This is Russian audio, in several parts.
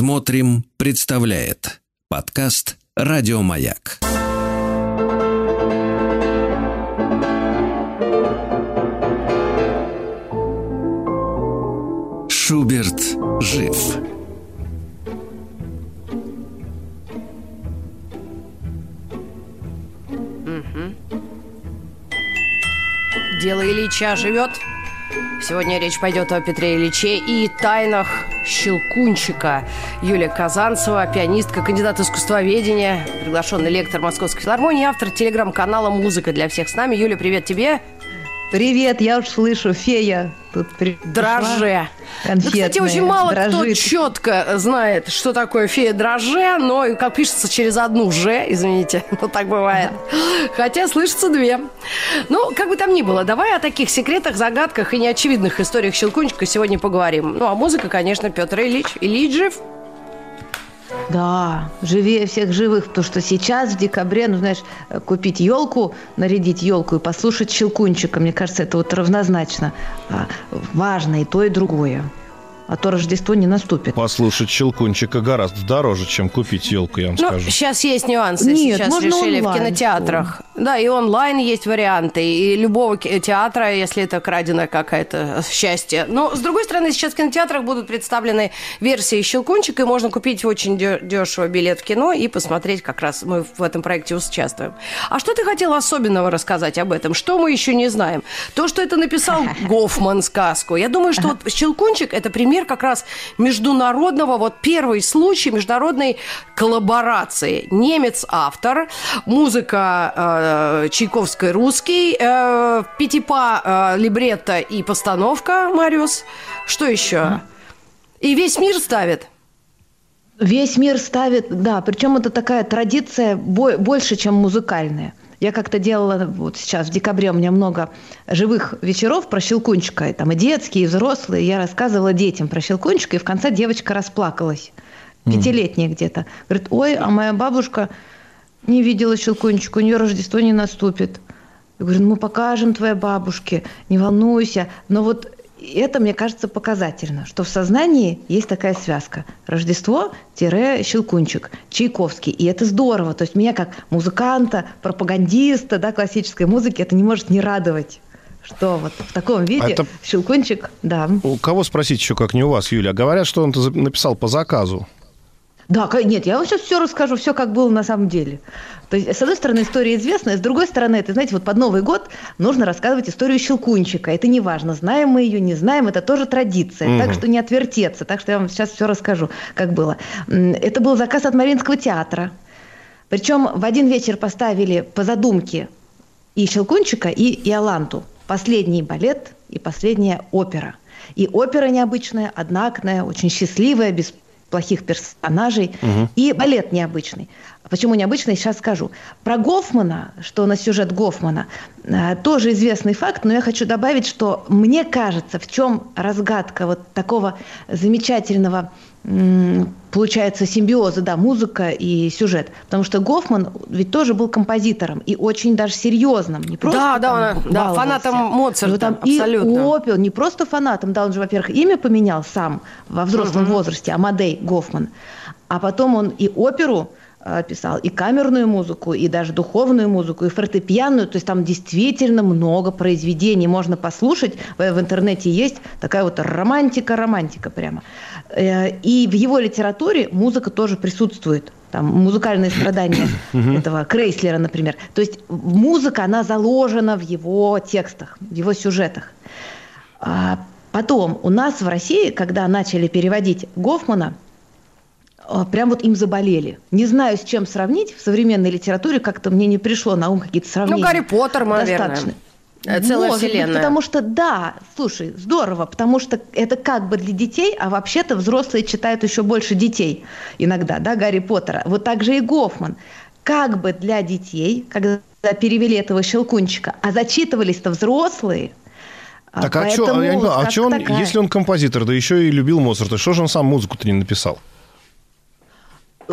Смотрим, представляет подкаст «Радио Маяк». Шуберт жив. Дело Ильича живет. Сегодня речь пойдет о Петре Ильиче и тайнах Щелкунчика. Юлия Казанцева, пианистка, кандидат искусствоведения, приглашенный лектор Московской филармонии, автор телеграм-канала «Музыка для всех» с нами. Юля, привет тебе. Привет, я уж слышу, фея тут пришла. Драже. Конфетная, кстати, очень мало дрожит. Кто четко знает, что такое фея драже, но, как пишется, через одну «ж», извините, но так бывает. Хотя слышится две. Ну, как бы там ни было, давай о таких секретах, загадках и неочевидных историях Щелкунчика сегодня поговорим. Ну, а музыка, конечно, Петр Ильич. Ильич жив? Да, живее всех живых, потому что сейчас в декабре, ну, знаешь, купить елку, нарядить елку и послушать Щелкунчика, мне кажется, это вот равнозначно важно и то, и другое. А то Рождество не наступит. Послушать Щелкунчика гораздо дороже, чем купить елку, я вам скажу. Сейчас есть нюансы. Нет, сейчас решили онлайн, в кинотеатрах. Да, и онлайн есть варианты. И любого театра, если это краденое какое-то счастье. Но, с другой стороны, сейчас в кинотеатрах будут представлены версии Щелкунчика, и можно купить очень дешево билет в кино и посмотреть, как раз мы в этом проекте участвуем. А что ты хотела особенного рассказать об этом? Что мы еще не знаем? То, что это написал Гофман сказку. Я думаю, что вот Щелкунчик – это пример как раз международного, вот первый случай международной коллаборации. Немец-автор, музыка Чайковской русский, Петипа либретто и постановка, Мариус. Что еще? И весь мир ставит. Весь мир ставит, да, причем это такая традиция больше, чем музыкальная. Я как-то делала, вот сейчас в декабре у меня много живых вечеров про Щелкунчика, и там и детские, и взрослые. Я рассказывала детям про Щелкунчика, и в конце девочка расплакалась, пятилетняя где-то. Говорит, ой, а моя бабушка не видела Щелкунчика, у нее Рождество не наступит. Я говорю, ну мы покажем твоей бабушке, не волнуйся. Но вот это, мне кажется, показательно, что в сознании есть такая связка. Рождество-Щелкунчик, Чайковский. И это здорово. То есть меня как музыканта, пропагандиста, да, классической музыки, это не может не радовать. Что вот в таком виде это... Щелкунчик, да. У кого спросить еще, как не у вас, Юля? Говорят, что он написал по заказу. Да, нет, я вам сейчас все расскажу, все как было на самом деле. То есть, с одной стороны, история известная, с другой стороны, это, знаете, вот под Новый год нужно рассказывать историю Щелкунчика. Это не важно, знаем мы ее, не знаем, это тоже традиция, так что не отвертеться, так что я вам сейчас все расскажу, как было. Это был заказ от Мариинского театра. Причем в один вечер поставили по задумке и Щелкунчика, и Иоланту. Последний балет и последняя опера. И опера необычная, одноактная, очень счастливая, без плохих персонажей, и балет необычный. Почему необычный, сейчас скажу. Про Гофмана, что на сюжет Гофмана, тоже известный факт, но я хочу добавить, что мне кажется, в чем разгадка вот такого замечательного, получается, симбиоза, да, музыка и сюжет. Потому что Гофман ведь тоже был композитором, и очень даже серьезным. Не просто, да, там, да, фанатом Моцарта, там, абсолютно. И опер, не просто фанатом, да, он же, во-первых, имя поменял сам во взрослом возрасте, Амадей Гофман. А потом он и оперу писал, и камерную музыку, и даже духовную музыку, и фортепианную. То есть там действительно много произведений можно послушать. В интернете есть такая вот романтика прямо. И в его литературе музыка тоже присутствует. Там музыкальные страдания этого Крейслера, например. То есть музыка, она заложена в его текстах, в его сюжетах. Потом у нас в России, когда начали переводить Гофмана, прям вот им заболели. Не знаю, с чем сравнить. В современной литературе как-то мне не пришло на ум какие-то сравнения. Ну, Гарри Поттер, наверное. Целая вселенная. Быть, потому что, да, слушай, здорово, потому что это как бы для детей, а вообще-то взрослые читают еще больше детей иногда, да, Гарри Поттера. Вот так же и Гофман. Как бы для детей, когда перевели этого Щелкунчика, а зачитывались-то взрослые. Так, поэтому, а что он, если он композитор, да еще и любил Моцарта, что же он сам музыку-то не написал?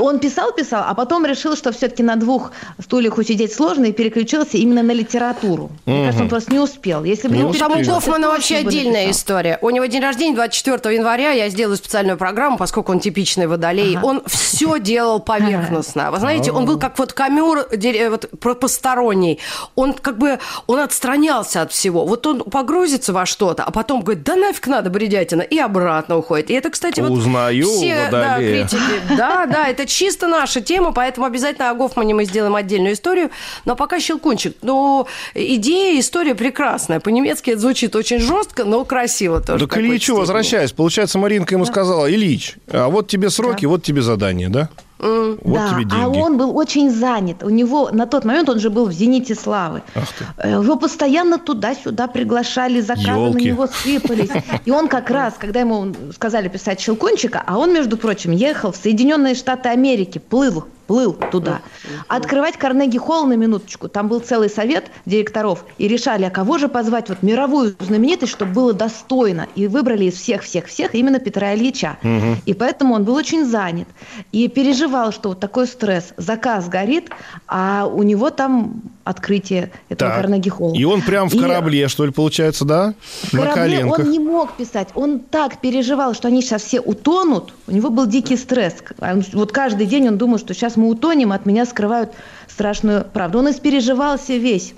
Он писал, а потом решил, что все-таки на двух стульях усидеть сложно, и переключился именно на литературу. Мне кажется, он просто не успел. Если бы не успел, там у Гофмана вообще отдельная история. У него день рождения 24 января. Я сделаю специальную программу, поскольку он типичный водолей. Ага. Он все делал поверхностно. Вы знаете, он был как вот камер вот, посторонний. Он как бы он отстранялся от всего. Вот он погрузится во что-то, а потом говорит, да нафиг надо, бредятина, и обратно уходит. И это, кстати, вот все критики. Да, это чисто наша тема, поэтому обязательно о Гофмане мы сделаем отдельную историю. Но пока Щелкунчик. Но идея, история прекрасная. По-немецки это звучит очень жестко, но красиво тоже. Да к Ильичу возвращаясь. Получается, Маринка ему сказала, Ильич, а вот тебе сроки, вот тебе задание, да? Вот да, тебе деньги. А он был очень занят. У него на тот момент он же был в «Зените славы». Его постоянно туда-сюда приглашали, заказы на него сыпались. И он как раз, когда ему сказали писать «Щелкунчика», а он, между прочим, ехал в Соединенные Штаты Америки, плыл туда. Открывать Карнеги-холл на минуточку. Там был целый совет директоров. И решали, а кого же позвать вот мировую знаменитость, чтобы было достойно. И выбрали из всех именно Петра Ильича. Угу. И поэтому он был очень занят. И переживал, что вот такой стресс. Заказ горит, а у него там открытие этого Карнеги-холла. И он прям в корабле, что ли, получается, да? В корабле он не мог писать. Он так переживал, что они сейчас все утонут. У него был дикий стресс. Вот каждый день он думал, что сейчас мы утонем, от меня скрывают страшную правду. Он испереживался весь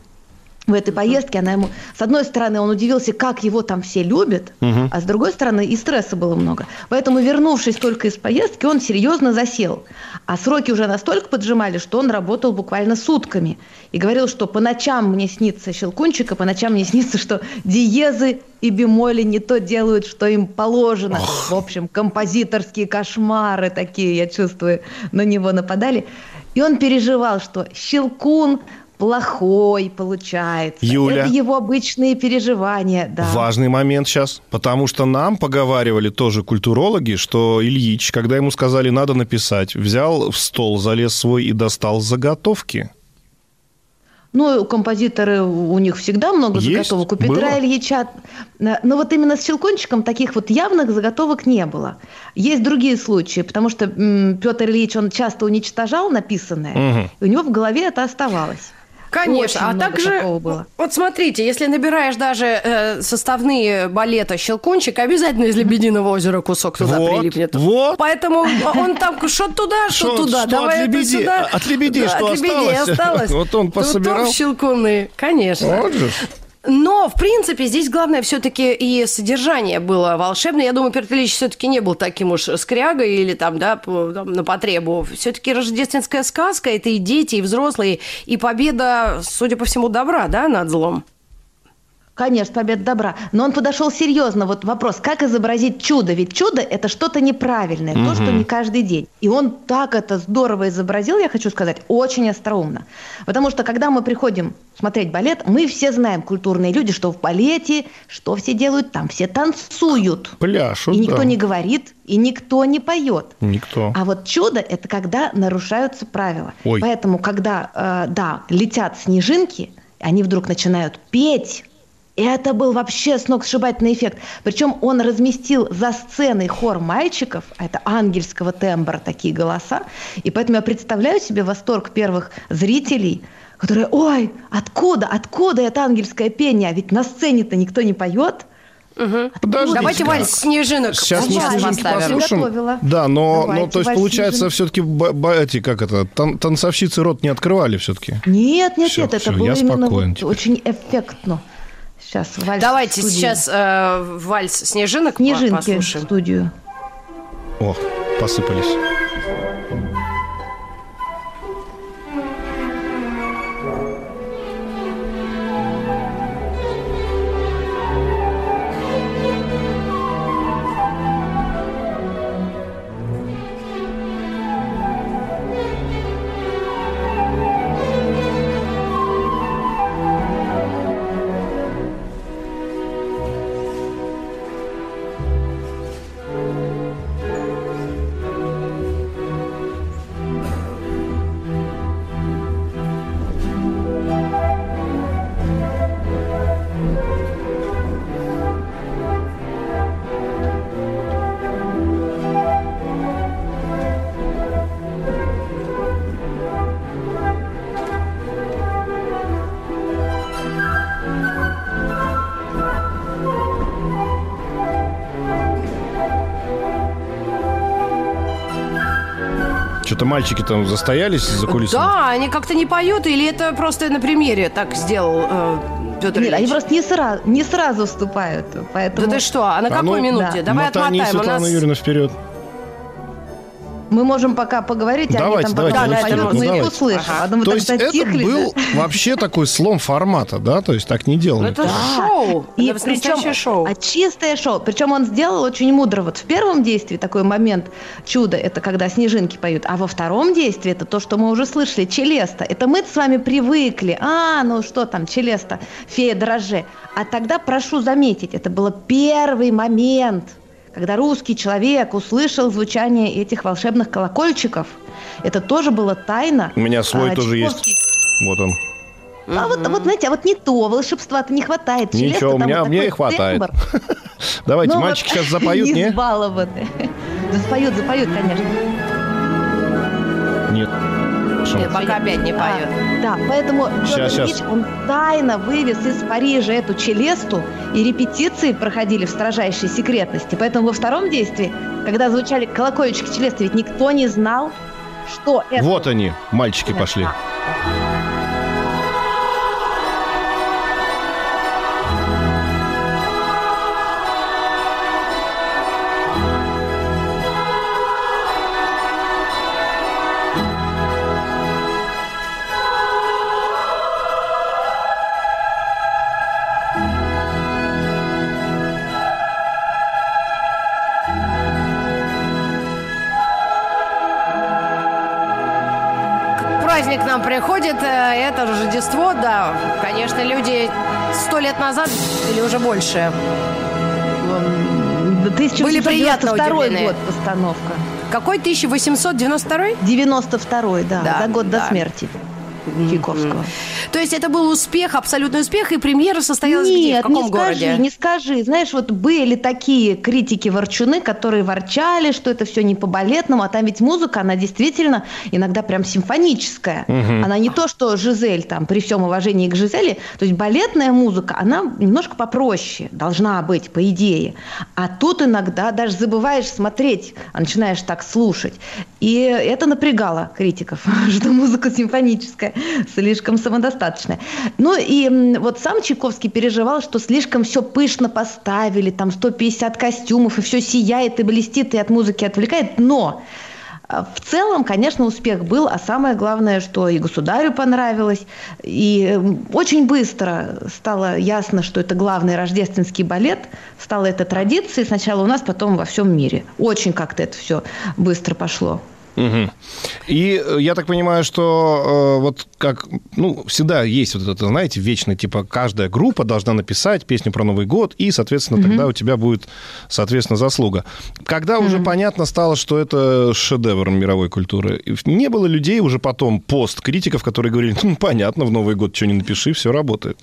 в этой поездке. Она ему, с одной стороны, он удивился, как его там все любят, а с другой стороны, и стресса было много. Поэтому, вернувшись только из поездки, он серьезно засел. А сроки уже настолько поджимали, что он работал буквально сутками. И говорил, что по ночам мне снится Щелкунчик, а по ночам мне снится, что диезы и бемоли не то делают, что им положено. В общем, композиторские кошмары такие, я чувствую, на него нападали. И он переживал, что Щелкун плохой получается. Юля, это его обычные переживания. Да. Важный момент сейчас, потому что нам поговаривали тоже культурологи, что Ильич, когда ему сказали, надо написать, взял в стол, залез свой и достал заготовки. Ну, композиторы, у них всегда много заготовок. У Петра Ильича... Но вот именно с Щелкунчиком таких вот явных заготовок не было. Есть другие случаи, потому что Петр Ильич, он часто уничтожал написанное, и у него в голове это оставалось. Конечно, а также, вот смотрите, если набираешь даже составные балета «Щелкунчик», обязательно из «Лебединого озера» кусок туда прилипнет. Вот. Поэтому он там что туда, что туда. Что давай от лебедей, сюда. От лебедей, да, что от лебедей осталось. Вот он пособирал. Тут щелкуны, конечно. Вот же. Но, в принципе, здесь главное все-таки и содержание было волшебное. Я думаю, Петр Ильич все-таки не был таким уж скрягой или там, да, на потребу. Все-таки рождественская сказка – это и дети, и взрослые, и победа, судя по всему, добра, да, над злом. Конечно, победа добра. Но он подошел серьезно. Вот вопрос, как изобразить чудо? Ведь чудо – это что-то неправильное, то, что не каждый день. И он так это здорово изобразил, я хочу сказать, очень остроумно. Потому что, когда мы приходим смотреть балет, мы все знаем, культурные люди, что в балете, что все делают, там все танцуют. Пляшут, и никто не говорит, и никто не поет. Никто. А вот чудо – это когда нарушаются правила. Ой. Поэтому, когда, летят снежинки, они вдруг начинают петь. И это был вообще сногсшибательный эффект. Причем он разместил за сценой хор мальчиков, а это ангельского тембра такие голоса, и поэтому я представляю себе восторг первых зрителей, которые, ой, откуда это ангельское пение, а ведь на сцене-то никто не поет. Давайте вальс «Снежинок». Сейчас послушаем. Да, но то есть получается, все-таки танцовщицы рот не открывали все-таки? Нет, это было именно очень эффектно. Сейчас вальс. Давайте сейчас вальс «Снежинок» послушаем. В студию. О, посыпались. Что-то мальчики там застоялись за кулисами. Да, они как-то не поют, или это просто на примере так сделал Петр Ильич? Нет, они просто не сразу вступают. Поэтому... Да ты что, а на какой минуте? Да. Давай отмотаем. Светлана Юрьевна, вперед. Мы можем пока поговорить, давайте, мы их услышим. Ага. То есть это был вообще такой слом формата, да? То есть так не делали. Это шоу. И причем шоу. Чистое шоу. Причем он сделал очень мудро. Вот в первом действии такой момент чудо, это когда снежинки поют. А во втором действии это то, что мы уже слышали, челеста. Это мы с вами привыкли. Ну что там, челеста, фея дрожже. А тогда, прошу заметить, это был первый момент, когда русский человек услышал звучание этих волшебных колокольчиков. Это тоже была тайна. У меня свой тоже есть. Вот он. Вот, знаете, а вот не то, волшебства-то не хватает. Ничего, мне и хватает. Давайте, мальчики сейчас запоют, не? Избалованы. Запоют, конечно. Нет. Пока опять не поют. Да, поэтому Петр Ильич, он тайно вывез из Парижа эту челесту, и репетиции проходили в строжайшей секретности. Поэтому во втором действии, когда звучали колокольчики челесты, ведь никто не знал, что это. Вот они, мальчики пошли. Праздник к нам приходит, это Рождество, да, конечно, люди 100 лет назад или уже больше были приятно удивлены. 1892 год постановка. Какой 1892? 92-й, да, за год до смерти Чайковского. То есть это был успех, абсолютный успех, и премьера состоялась где, в каком городе? Нет, не скажи. Знаешь, вот были такие критики-ворчуны, которые ворчали, что это все не по-балетному, а там ведь музыка, она действительно иногда прям симфоническая. Угу. Она не то, что Жизель, там, при всем уважении к Жизели, то есть балетная музыка, она немножко попроще должна быть, по идее. А тут иногда даже забываешь смотреть, а начинаешь так слушать. И это напрягало критиков, что музыка симфоническая, слишком самодостаточная. Ну и вот сам Чайковский переживал, что слишком все пышно поставили, там 150 костюмов, и все сияет и блестит, и от музыки отвлекает. Но в целом, конечно, успех был, а самое главное, что и государю понравилось, и очень быстро стало ясно, что это главный рождественский балет, стало это традицией сначала у нас, потом во всем мире. Очень как-то это все быстро пошло. Угу. И я так понимаю, что вот как, ну, всегда есть вот это, знаете, вечно, типа, каждая группа должна написать песню про Новый год, и, соответственно, тогда у тебя будет, соответственно, заслуга. Когда уже понятно стало, что это шедевр мировой культуры, не было людей уже потом, посткритиков, которые говорили, ну, понятно, в Новый год что не напиши, все работает.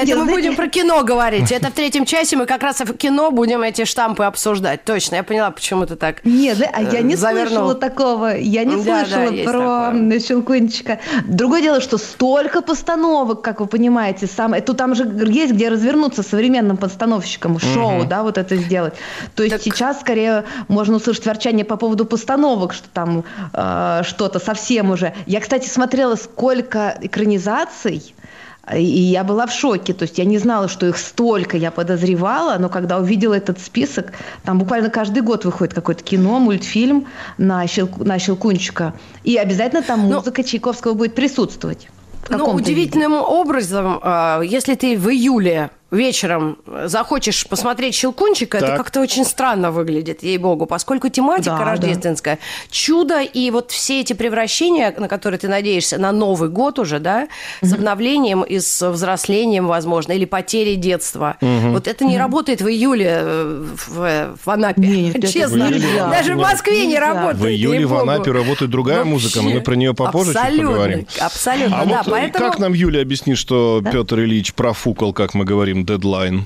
Это мы будем про кино говорить. Это в третьем часе мы как раз в кино будем эти штампы обсуждать. Точно, я поняла, почему ты так завернула. Нет, а я не слышала такого. Я не слышала про Щелкунчика. Другое дело, что столько постановок, как вы понимаете, там же есть где развернуться современным постановщикам, шоу, да, вот это сделать. То есть сейчас скорее можно услышать ворчание по поводу постановок, что там что-то совсем уже. Я, кстати, смотрела, сколько экранизаций. И я была в шоке, то есть я не знала, что их столько, я подозревала, но когда увидела этот список, там буквально каждый год выходит какое-то кино, мультфильм на Щелкунчика, и обязательно там музыка Чайковского будет присутствовать. Ну, удивительным образом, если ты в июле вечером захочешь посмотреть Щелкунчика, так. Это как-то очень странно выглядит, ей-богу, поскольку тематика рождественская. Да. Чудо и вот все эти превращения, на которые ты надеешься, на Новый год уже, да, с обновлением и с взрослением, возможно, или потерей детства. Вот это не работает в июле в Анапе, нет, честно. Даже в Москве не работает. В июле в Анапе работает другая музыка, мы про нее попозже поговорим. Абсолютно, да. Поэтому... Как нам Юля объяснит, что Петр Ильич профукал, как мы говорим, дедлайн?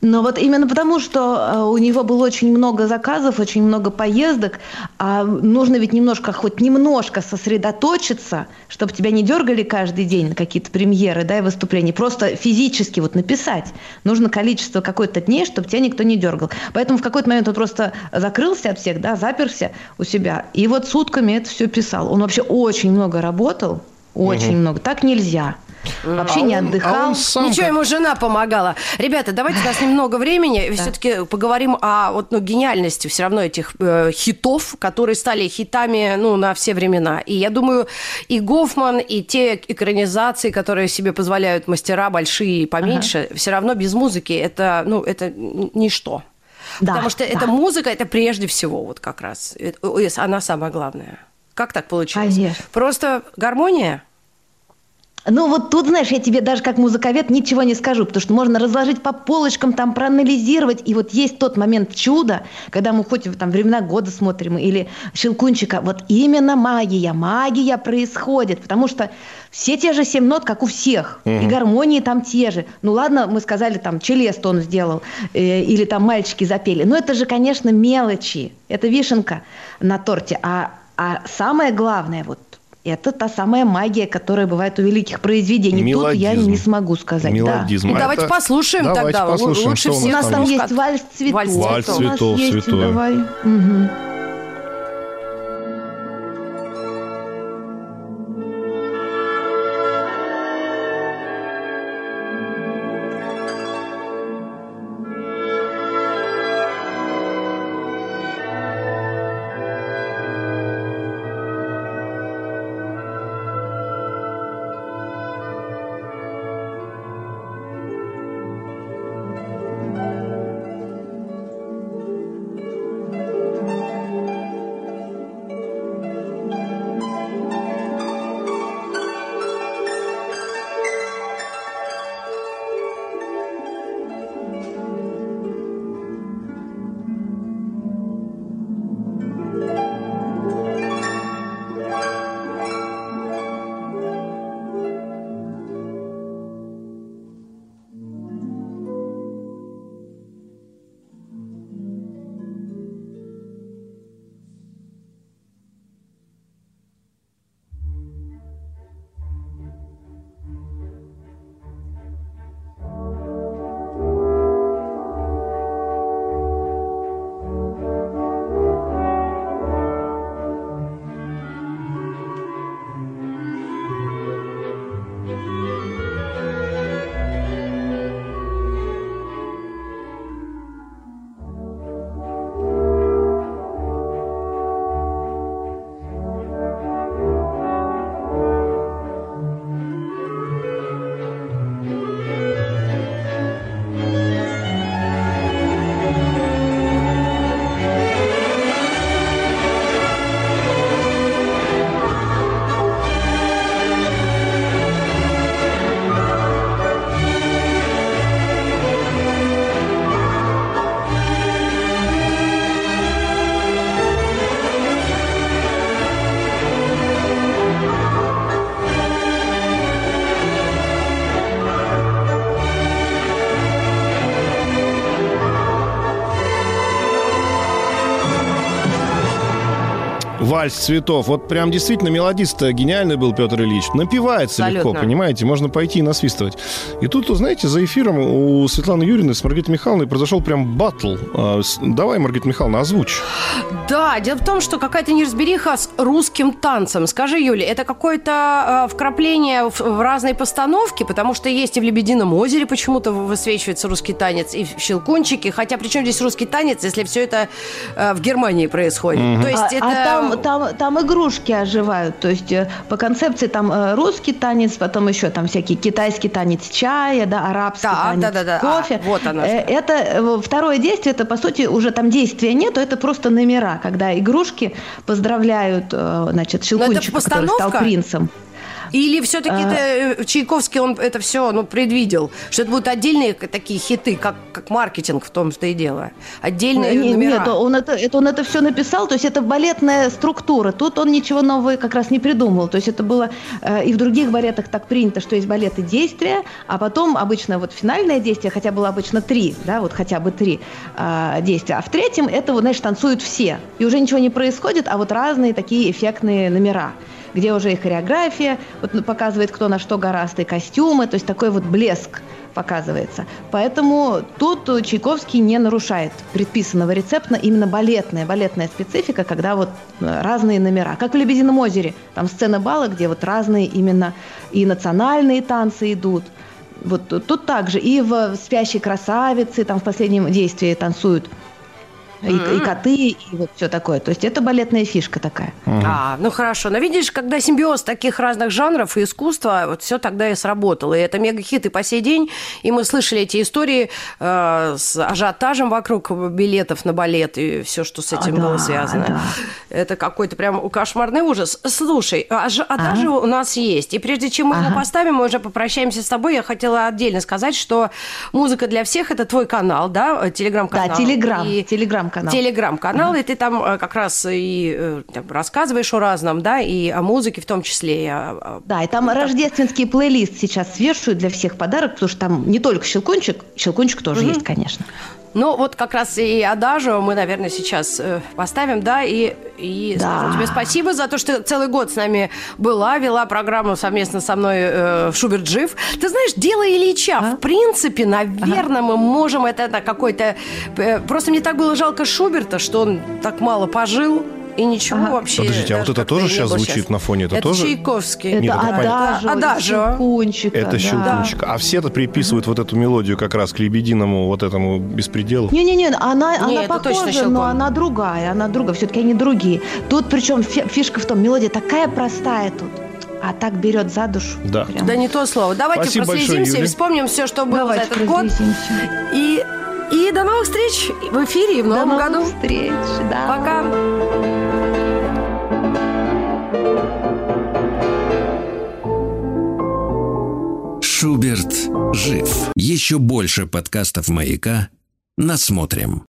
Но вот именно потому, что у него было очень много заказов, очень много поездок, нужно ведь немножко, хоть немножко сосредоточиться, чтобы тебя не дергали каждый день на какие-то премьеры, да, и выступления. Просто физически вот написать. Нужно количество какое-то дней, чтобы тебя никто не дергал. Поэтому в какой-то момент он просто закрылся от всех, да, заперся у себя. И вот сутками это все писал. Он вообще очень много работал, очень много. Так нельзя. Вообще не отдыхал. Ничего, ему жена помогала. Ребята, давайте, у нас немного времени. Все-таки поговорим о гениальности все равно этих хитов, которые стали хитами на все времена. И я думаю, и Гофман, и те экранизации, которые себе позволяют мастера большие и поменьше, все равно без музыки это ничто. Да, потому что эта музыка, это прежде всего вот как раз. Она самая главная. Как так получилось? Конечно. Просто гармония? Вот тут, знаешь, я тебе даже как музыковед ничего не скажу, потому что можно разложить по полочкам, там проанализировать, и вот есть тот момент чуда, когда мы хоть там времена года смотрим или Щелкунчика, вот именно магия происходит, потому что все те же 7 нот, как у всех, и гармонии там те же. Ладно, мы сказали, там Челест он сделал, или там мальчики запели, но это же, конечно, мелочи, это вишенка на торте, а самое главное это та самая магия, которая бывает у великих произведений. Мелодизм. Тут я не смогу сказать. Мелодизм. Да. Давайте послушаем тогда. Лучше всего. У нас там есть вальс цветов. Вальс цветов святой. Давай. Вальс цветов. Вот прям действительно мелодист-то гениальный был Петр Ильич. Напивается абсолютно легко, понимаете? Можно пойти и насвистывать. И тут, знаете, за эфиром у Светланы Юрьевны с Маргаритой Михайловной произошел прям батл. Давай, Маргарита Михайловна, озвучь. Да, дело в том, что какая-то неразбериха с русским танцем. Скажи, Юля, это какое-то вкрапление в разные постановки? Потому что есть и в «Лебедином озере» почему-то высвечивается русский танец, и в «Щелкунчике». Хотя при чем здесь русский танец, если все это в Германии происходит? То есть там игрушки оживают, то есть по концепции там русский танец, потом еще там всякий китайский танец чая, да, арабский танец кофе. Это второе действие, это по сути уже там действия нету, это просто номера, когда игрушки поздравляют, значит, Щелкунчика, который стал принцем. Или все-таки Чайковский, он это все предвидел, что это будут отдельные такие хиты, как маркетинг, в том-то и дело. Отдельные номера. Нет, он это все написал, то есть это балетная структура. Тут он ничего нового как раз не придумал. То есть это было и в других балетах так принято, что есть балеты действия, а потом обычно финальное действие, хотя было обычно три, хотя бы три действия. А в третьем это, танцуют все. И уже ничего не происходит, а разные такие эффектные номера, где уже и хореография показывает, кто на что гораст, и костюмы, то есть такой блеск показывается. Поэтому тут Чайковский не нарушает предписанного рецепта, именно балетная специфика, когда разные номера. Как в «Лебедином озере», там сцена бала, где разные именно и национальные танцы идут. Тут также и в «Спящей красавице», там в последнем действии танцуют и коты, и все такое. То есть это балетная фишка такая. Хорошо. Но видишь, когда симбиоз таких разных жанров и искусства, все тогда и сработало. И это мегахит и по сей день. И мы слышали эти истории с ажиотажем вокруг билетов на балет и все, что с этим было связано. Да. Это какой-то прям кошмарный ужас. Слушай, ажиотажи у нас есть. И прежде чем мы его поставим, мы уже попрощаемся с тобой. Я хотела отдельно сказать, что «Музыка для всех» – это твой канал, да? Телеграм-канал. Да, Телеграм-канал, и ты там как раз и рассказываешь о разном, да, и о музыке в том числе. Да, и там рождественский плейлист сейчас вешают для всех подарок, потому что там не только щелкунчик тоже есть, конечно. Ну, как раз и «Адажио» мы, наверное, сейчас поставим, да, и тебе спасибо за то, что ты целый год с нами была, вела программу совместно со мной в «Шуберт жив». Ты знаешь, дело Ильича, в принципе, наверное, мы можем это какой-то... Просто мне так было жалко Шуберта, что он так мало пожил. И ничего вообще. Подождите, а это тоже сейчас звучит на фоне? Это тоже Чайковский. Это «Адажио», «Щелкунчик». Это «Щелкунчик». А все-то приписывают эту мелодию как раз к лебединому этому беспределу. Не-не-не, она похожа, но она другая. Все-таки они другие. Тут причем фишка в том, мелодия такая простая тут. А так берет за душу. Да, не то слово. Давайте прослезимся и вспомним все, что было за этот год. И до новых встреч в эфире и в новом году. До новых встреч, да. Пока. Шуберт жив. Еще больше подкастов «Маяка» насмотрим.